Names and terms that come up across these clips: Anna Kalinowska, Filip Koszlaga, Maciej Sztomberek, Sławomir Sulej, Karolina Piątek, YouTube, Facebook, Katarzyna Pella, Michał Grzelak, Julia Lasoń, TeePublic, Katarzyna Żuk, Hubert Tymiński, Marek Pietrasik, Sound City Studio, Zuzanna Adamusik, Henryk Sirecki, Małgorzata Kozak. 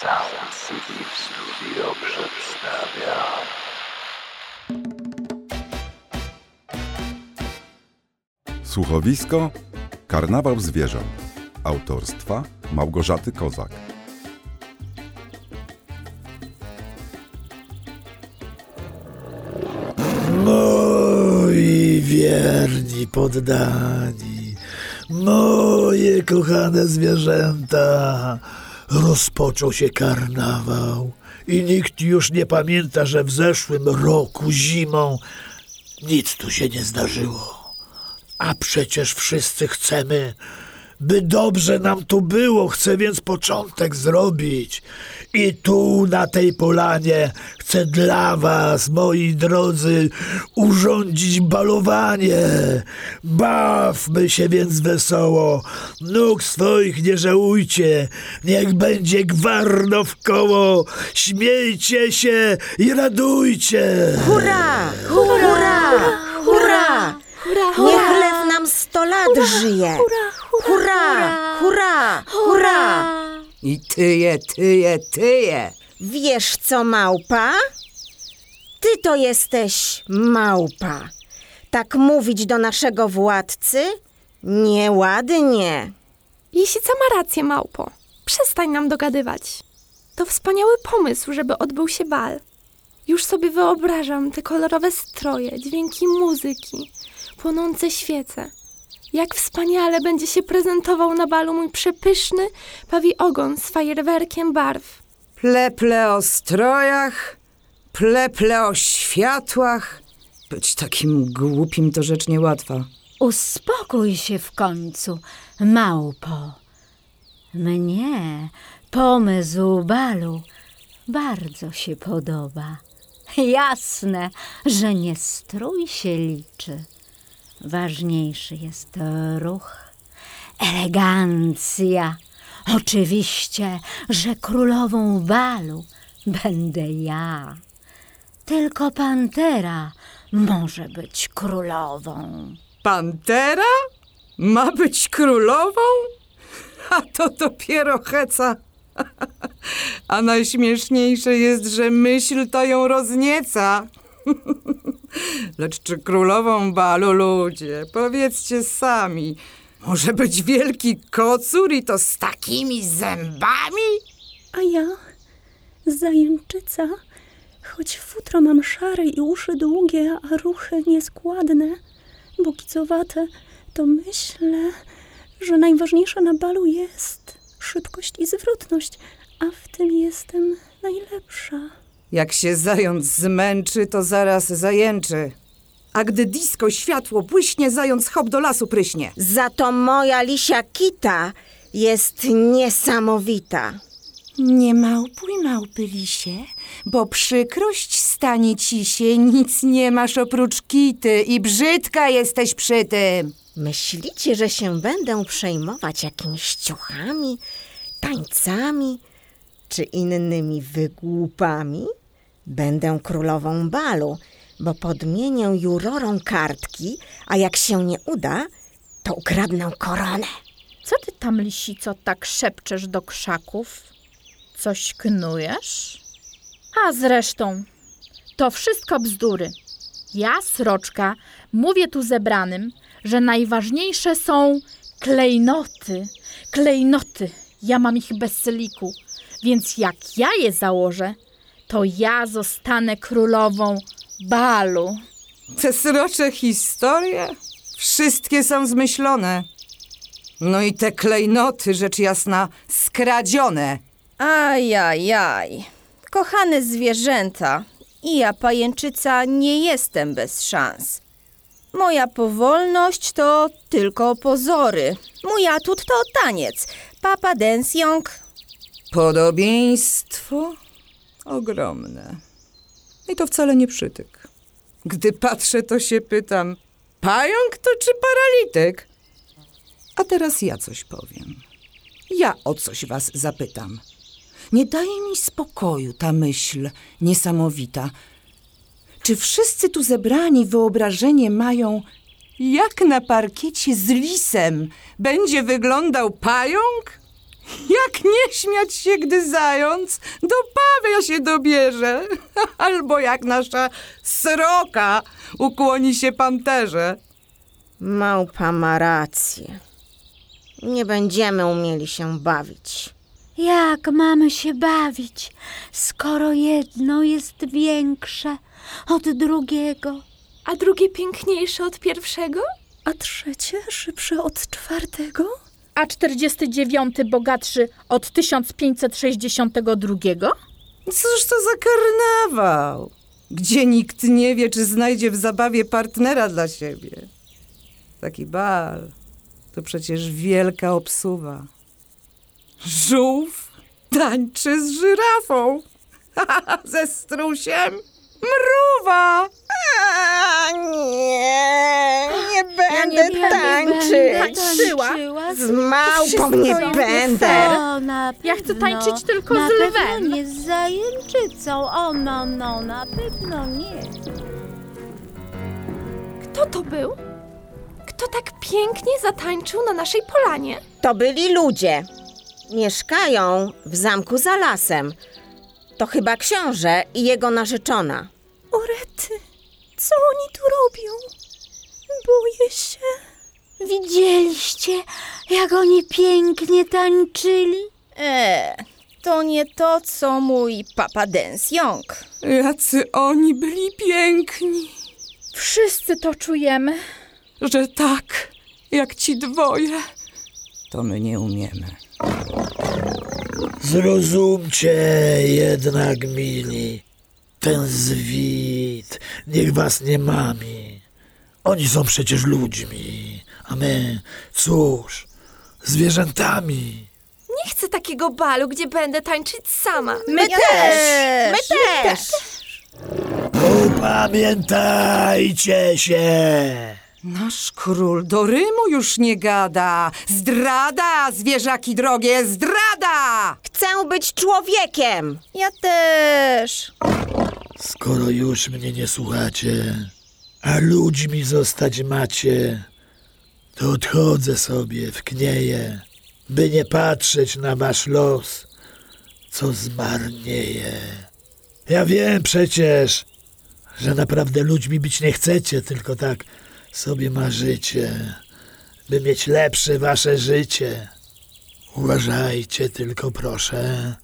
Sound City Studio przedstawia. Słuchowisko Karnawał Zwierząt autorstwa Małgorzaty Kozak. Moi wierni poddani, moje kochane zwierzęta, rozpoczął się karnawał i nikt już nie pamięta, że w zeszłym roku zimą nic tu się nie zdarzyło. A przecież wszyscy chcemy, by dobrze nam tu było. Chcę więc początek zrobić. I tu na tej polanie chcę dla was, moi drodzy, urządzić balowanie. Bawmy się więc wesoło. Nóg swoich nie żałujcie. Niech będzie gwarno w koło. Śmiejcie się i radujcie. Hurra! Hurra! Hurra! Hurra! Niech lew nam 100 lat żyje. Hurra! Hurra! Hurra! I tyje, tyje, tyje. Wiesz co, małpa? Ty to jesteś małpa. Tak mówić do naszego władcy? Nieładnie. Lisica ma rację, małpo. Przestań nam dogadywać. To wspaniały pomysł, żeby odbył się bal. Już sobie wyobrażam te kolorowe stroje, dźwięki muzyki, płonące świece. Jak wspaniale będzie się prezentował na balu mój przepyszny pawiogon z fajerwerkiem barw. Pleple o strojach, pleple o światłach. Być takim głupim to rzecz niełatwa. Uspokój się w końcu, małpo. Mnie pomysł balu bardzo się podoba. Jasne, że nie strój się liczy. Ważniejszy jest ruch, elegancja. Oczywiście, że królową balu będę ja. Tylko pantera może być królową. Pantera? Ma być królową? A to dopiero heca. A najśmieszniejsze jest, że myśl ta ją roznieca. Lecz czy królową balu, ludzie, powiedzcie sami, może być wielki kocur i to z takimi zębami? A ja, zajęczyca, choć futro mam szare i uszy długie, a ruchy nieskładne, bokicowate, to myślę, że najważniejsza na balu jest szybkość i zwrotność, a w tym jestem najlepsza. Jak się zając zmęczy, to zaraz zajęczy. A gdy disco światło błyśnie, zając hop do lasu pryśnie. Za to moja lisia kita jest niesamowita. Nie małpuj, małpy lisie, bo przykrość stanie ci się. Nic nie masz oprócz kity i brzydka jesteś przy tym. Myślicie, że się będę przejmować jakimiś ciuchami, tańcami czy innymi wygłupami? Będę królową balu, bo podmienię jurorom kartki, a jak się nie uda, to ukradnę koronę. Co ty tam, lisico, tak szepczesz do krzaków? Coś knujesz? A zresztą, to wszystko bzdury. Ja, sroczka, mówię tu zebranym, że najważniejsze są klejnoty. Klejnoty, ja mam ich bez liku. Więc jak ja je założę, to ja zostanę królową balu. Te srocze historie wszystkie są zmyślone. No i te klejnoty, rzecz jasna, skradzione. Ajajaj, kochane zwierzęta, i ja, pajęczyca, nie jestem bez szans. Moja powolność to tylko pozory. Mój atut to taniec. Papa dancing. Podobieństwo ogromne. I to wcale nie przytyk. Gdy patrzę, to się pytam, pająk to czy paralityk? A teraz ja coś powiem. Ja o coś was zapytam. Nie daje mi spokoju ta myśl niesamowita. Czy wszyscy tu zebrani wyobrażenie mają, jak na parkiecie z lisem będzie wyglądał pająk? Jak nie śmiać się, gdy zając do pawia się dobierze, albo jak nasza sroka ukłoni się panterze. Małpa ma rację. Nie będziemy umieli się bawić. Jak mamy się bawić, skoro jedno jest większe od drugiego, a drugie piękniejsze od pierwszego, a trzecie szybsze od czwartego, a 49 bogatszy od 1562? Cóż to za karnawał, gdzie nikt nie wie, czy znajdzie w zabawie partnera dla siebie. Taki bal to przecież wielka obsuwa. Żółw tańczy z żyrafą, ze strusiem mrówa. A, nie będę tańczyła. Z małpą nie będę. Ja chcę tańczyć tylko z lwem. Na pewno nie z zajęczycą. Na pewno nie. Kto to był? Kto tak pięknie zatańczył na naszej polanie? To byli ludzie. Mieszkają w zamku za lasem. To chyba książę i jego narzeczona. O rety, co oni tu robią? Boję się. Widzieliście, jak oni pięknie tańczyli? To nie to, co mój papa dance young. Jacy oni byli piękni. Wszyscy to czujemy. Że tak, jak ci dwoje, to my nie umiemy. Zrozumcie jednak, mili, ten zwit niech was nie mami. Oni są przecież ludźmi, a my, cóż, zwierzętami. Nie chcę takiego balu, gdzie będę tańczyć sama. My też! Upamiętajcie się! Nasz król do Rymu już nie gada. Zdrada, zwierzaki drogie, zdrada! Chcę być człowiekiem. Ja też. Skoro już mnie nie słuchacie, a ludźmi zostać macie, to odchodzę sobie w knieje, by nie patrzeć na wasz los, co zmarnieje. Ja wiem przecież, że naprawdę ludźmi być nie chcecie, tylko tak sobie marzycie, by mieć lepsze wasze życie. Uważajcie tylko, proszę,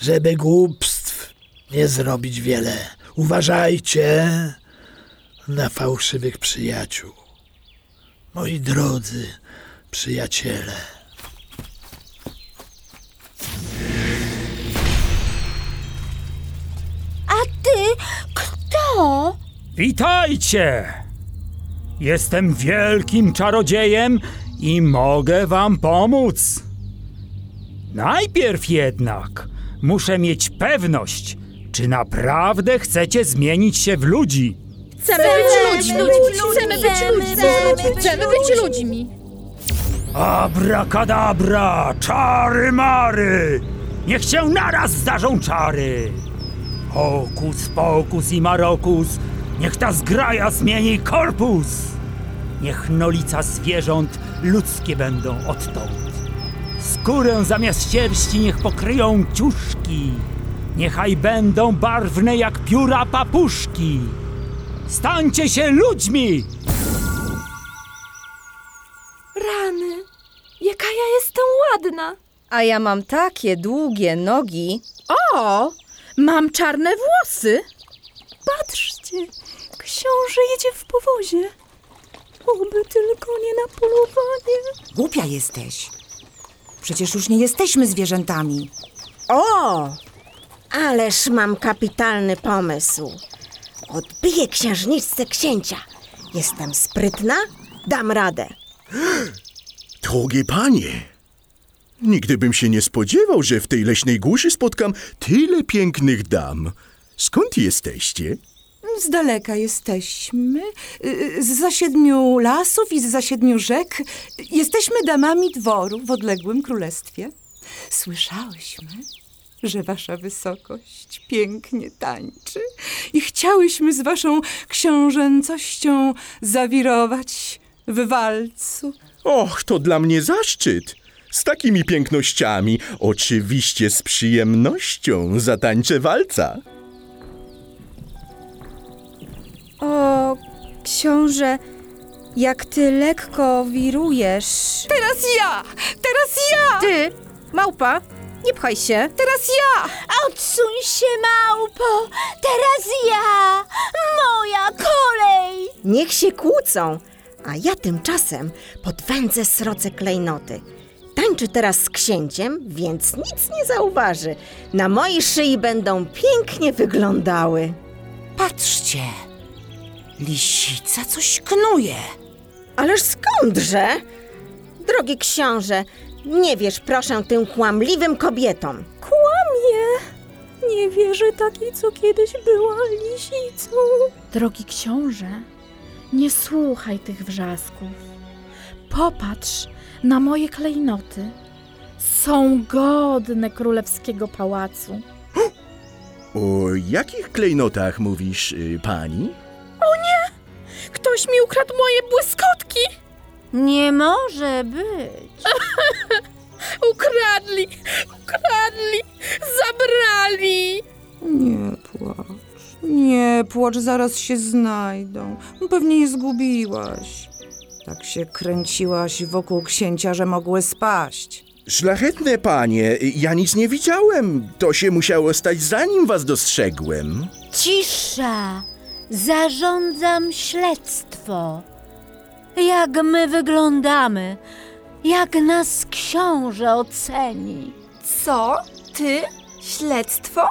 żeby głupstw nie zrobić wiele. Uważajcie na fałszywych przyjaciół. Moi drodzy przyjaciele. A ty kto? Witajcie! Jestem wielkim czarodziejem i mogę wam pomóc. Najpierw jednak muszę mieć pewność, czy naprawdę chcecie zmienić się w ludzi. Chcemy być ludźmi. Abrakadabra, czary mary. Niech się naraz zdarzą czary. Hokus, pokus i marokus. Niech ta zgraja zmieni korpus! Niech nolica zwierząt ludzkie będą odtąd. Skórę zamiast sierści niech pokryją ciuszki. Niechaj będą barwne jak pióra papuszki. Stańcie się ludźmi! Rany, jaka ja jestem ładna! A ja mam takie długie nogi. O, mam czarne włosy! Patrzcie, książę jedzie w powozie. Oby tylko nie na polowanie. Głupia jesteś. Przecież już nie jesteśmy zwierzętami. O, ależ mam kapitalny pomysł. Odbiję księżniczce księcia. Jestem sprytna, dam radę. Drogie panie, nigdy bym się nie spodziewał, że w tej leśnej głuszy spotkam tyle pięknych dam. Skąd jesteście? Z daleka jesteśmy. Zza 7 lasów i zza 7 rzek. Jesteśmy damami dworu w odległym królestwie. Słyszałyśmy, że wasza wysokość pięknie tańczy i chciałyśmy z waszą książęcością zawirować w walcu. Och, to dla mnie zaszczyt. z takimi pięknościami. Oczywiście z przyjemnością zatańczę walca. O, książę, jak ty lekko wirujesz. Teraz ja! Ty, małpa, nie pchaj się. Teraz ja! Odsuń się, małpo, teraz ja! Moja kolej! Niech się kłócą, a ja tymczasem podwędzę sroce klejnoty. Tańczy teraz z księciem, więc nic nie zauważy. Na mojej szyi będą pięknie wyglądały. Patrzcie! Lisica coś knuje. Ależ skądże? Drogi książę, nie wierz proszę tym kłamliwym kobietom. Kłamie! Nie wierzę takiej, co kiedyś była lisicą. Drogi książę, nie słuchaj tych wrzasków. Popatrz na moje klejnoty. Są godne królewskiego pałacu. O jakich klejnotach mówisz, pani? O nie! Ktoś mi ukradł moje błyskotki! Nie może być! Ukradli! Zabrali! Nie płacz, zaraz się znajdą. Pewnie je zgubiłaś. Tak się kręciłaś wokół księcia, że mogły spaść. Szlachetne panie, ja nic nie widziałem. To się musiało stać, zanim was dostrzegłem. Cisza! Zarządzam śledztwo. Jak my wyglądamy? Jak nas książę oceni? Co? Ty? Śledztwo?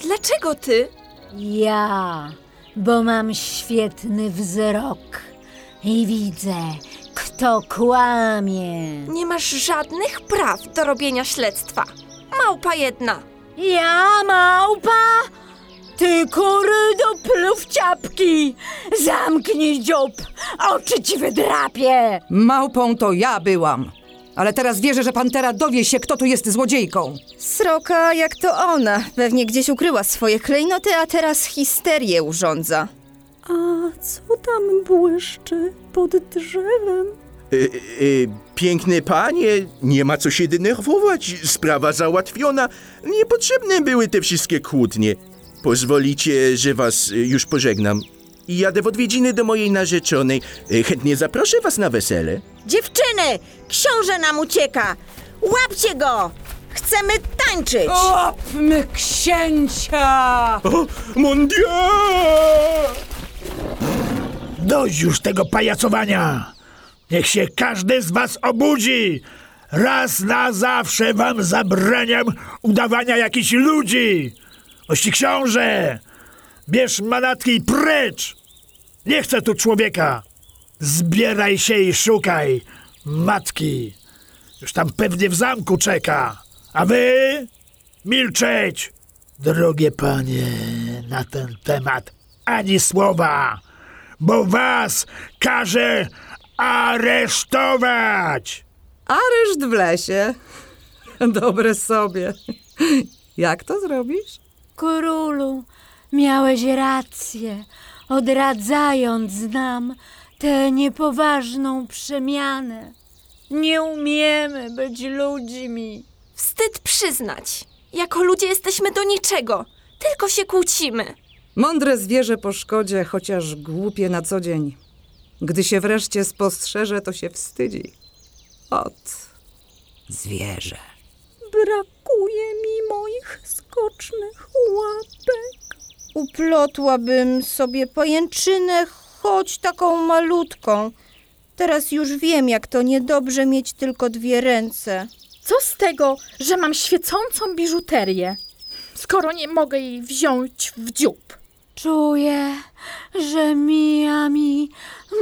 Dlaczego ty? Ja, bo mam świetny wzrok i widzę, kto kłamie. Nie masz żadnych praw do robienia śledztwa. Małpa jedna. Ja, małpa? Ty, kurydo, plów ciapki! Zamknij dziób! Oczy ci wydrapię! Małpą to ja byłam. Ale teraz wierzę, że pantera dowie się, kto tu jest złodziejką. Sroka jak to ona. Pewnie gdzieś ukryła swoje klejnoty, a teraz histerię urządza. A co tam błyszczy pod drzewem? Piękne panie, nie ma co się denerwować. Sprawa załatwiona. Niepotrzebne były te wszystkie kłótnie. Pozwolicie, że was już pożegnam. Jadę w odwiedziny do mojej narzeczonej. Chętnie zaproszę was na wesele. Dziewczyny! Książę nam ucieka! Łapcie go! Chcemy tańczyć! Łapmy księcia! Oh, mon Dieu! Dość już tego pajacowania! Niech się każdy z was obudzi! Raz na zawsze wam zabraniam udawania jakichś ludzi! Ości książę, bierz manatki i precz! Nie chcę tu człowieka! Zbieraj się i szukaj matki! Już tam pewnie w zamku czeka! A wy milczeć! Drogie panie, na ten temat ani słowa, bo was każę aresztować! Areszt w lesie. Dobre sobie. Jak to zrobisz? Królu, miałeś rację, odradzając nam tę niepoważną przemianę. Nie umiemy być ludźmi. Wstyd przyznać. Jako ludzie jesteśmy do niczego. Tylko się kłócimy. Mądre zwierzę po szkodzie, chociaż głupie na co dzień. Gdy się wreszcie spostrzeże, to się wstydzi. Ot, zwierzę. Brakuje mi moich skocznych łapek. Uplotłabym sobie pajęczynę, choć taką malutką. Teraz już wiem, jak to niedobrze mieć tylko dwie ręce. Co z tego, że mam świecącą biżuterię, skoro nie mogę jej wziąć w dziób? Czuję, że mija mi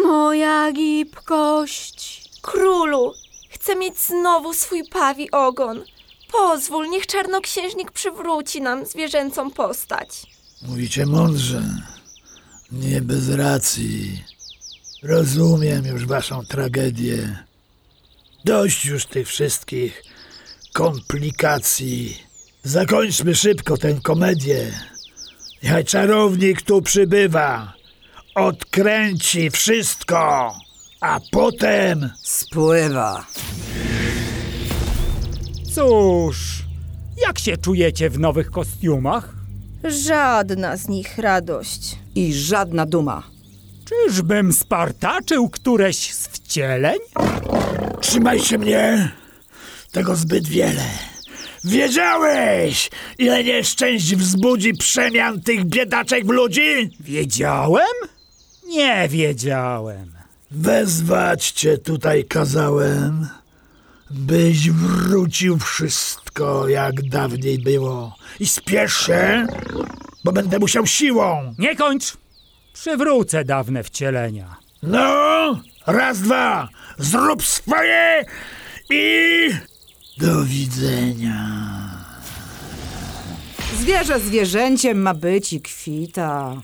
moja gibkość. Królu, chcę mieć znowu swój pawi ogon. Pozwól, niech czarnoksiężnik przywróci nam zwierzęcą postać. Mówicie mądrze, nie bez racji. Rozumiem już waszą tragedię. Dość już tych wszystkich komplikacji. Zakończmy szybko tę komedię. Niechaj czarownik tu przybywa. Odkręci wszystko, a potem spływa. Cóż, jak się czujecie w nowych kostiumach? Żadna z nich radość. I żadna duma. Czyżbym spartaczył któreś z wcieleń? Trzymaj się mnie! Tego zbyt wiele. Wiedziałeś, ile nieszczęść wzbudzi przemian tych biedaczek w ludzi? Wiedziałem? Nie wiedziałem. Wezwać cię tutaj kazałem, byś wrócił wszystko, jak dawniej było. I spiesz się, bo będę musiał siłą. Nie kończ! Przywrócę dawne wcielenia. No, raz, dwa, zrób swoje i... do widzenia. Zwierzę zwierzęciem ma być i kwita.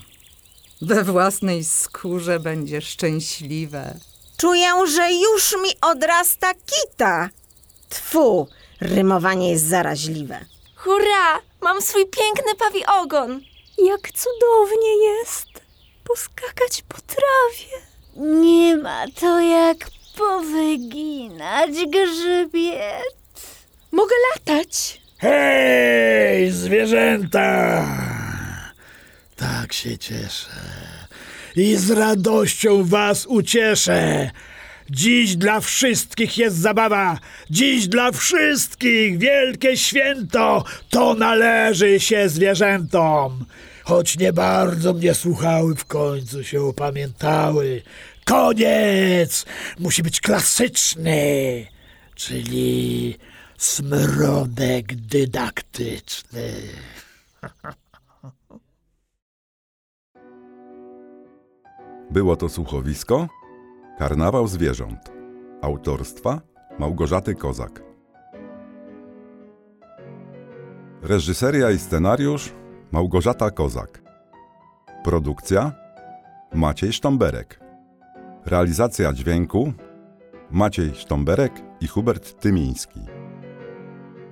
We własnej skórze będzie szczęśliwe. Czuję, że już mi odrasta kita. Tfu, rymowanie jest zaraźliwe. Hurra, mam swój piękny pawi ogon. Jak cudownie jest poskakać po trawie. Nie ma to jak powyginać grzybiec. Mogę latać. Hej, zwierzęta! Tak się cieszę. I z radością was ucieszę. Dziś dla wszystkich jest zabawa. Dziś dla wszystkich wielkie święto. To należy się zwierzętom. Choć nie bardzo mnie słuchały, w końcu się upamiętały. Koniec! Musi być klasyczny. Czyli... smrodek dydaktyczny. Było to słuchowisko Karnawał zwierząt autorstwa Małgorzaty Kozak. Reżyseria i scenariusz Małgorzata Kozak. Produkcja Maciej Sztomberek. Realizacja dźwięku Maciej Sztomberek i Hubert Tymiński.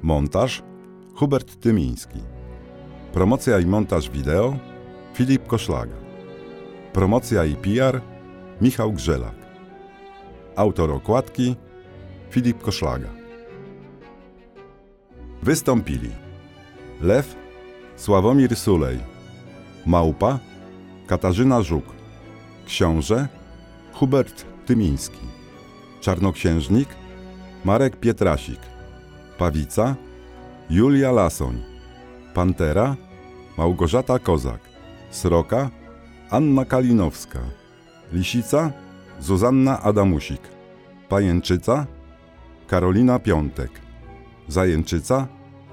Montaż Hubert Tymiński. Promocja i montaż wideo Filip Koszlaga. Promocja i PR Michał Grzelak. Autor okładki Filip Koszlaga. Wystąpili lew Sławomir Sulej, małpa Katarzyna Żuk, książę Hubert Tymiński, czarnoksiężnik Marek Pietrasik, pawica Julia Lasoń, pantera Małgorzata Kozak, sroka Anna Kalinowska, lisica Zuzanna Adamusik, pajęczyca Karolina Piątek, zajęczyca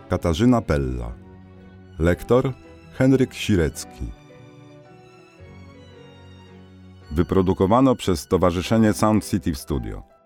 Katarzyna Pella, lektor Henryk Sirecki. Wyprodukowano przez Stowarzyszenie Sound City Studio.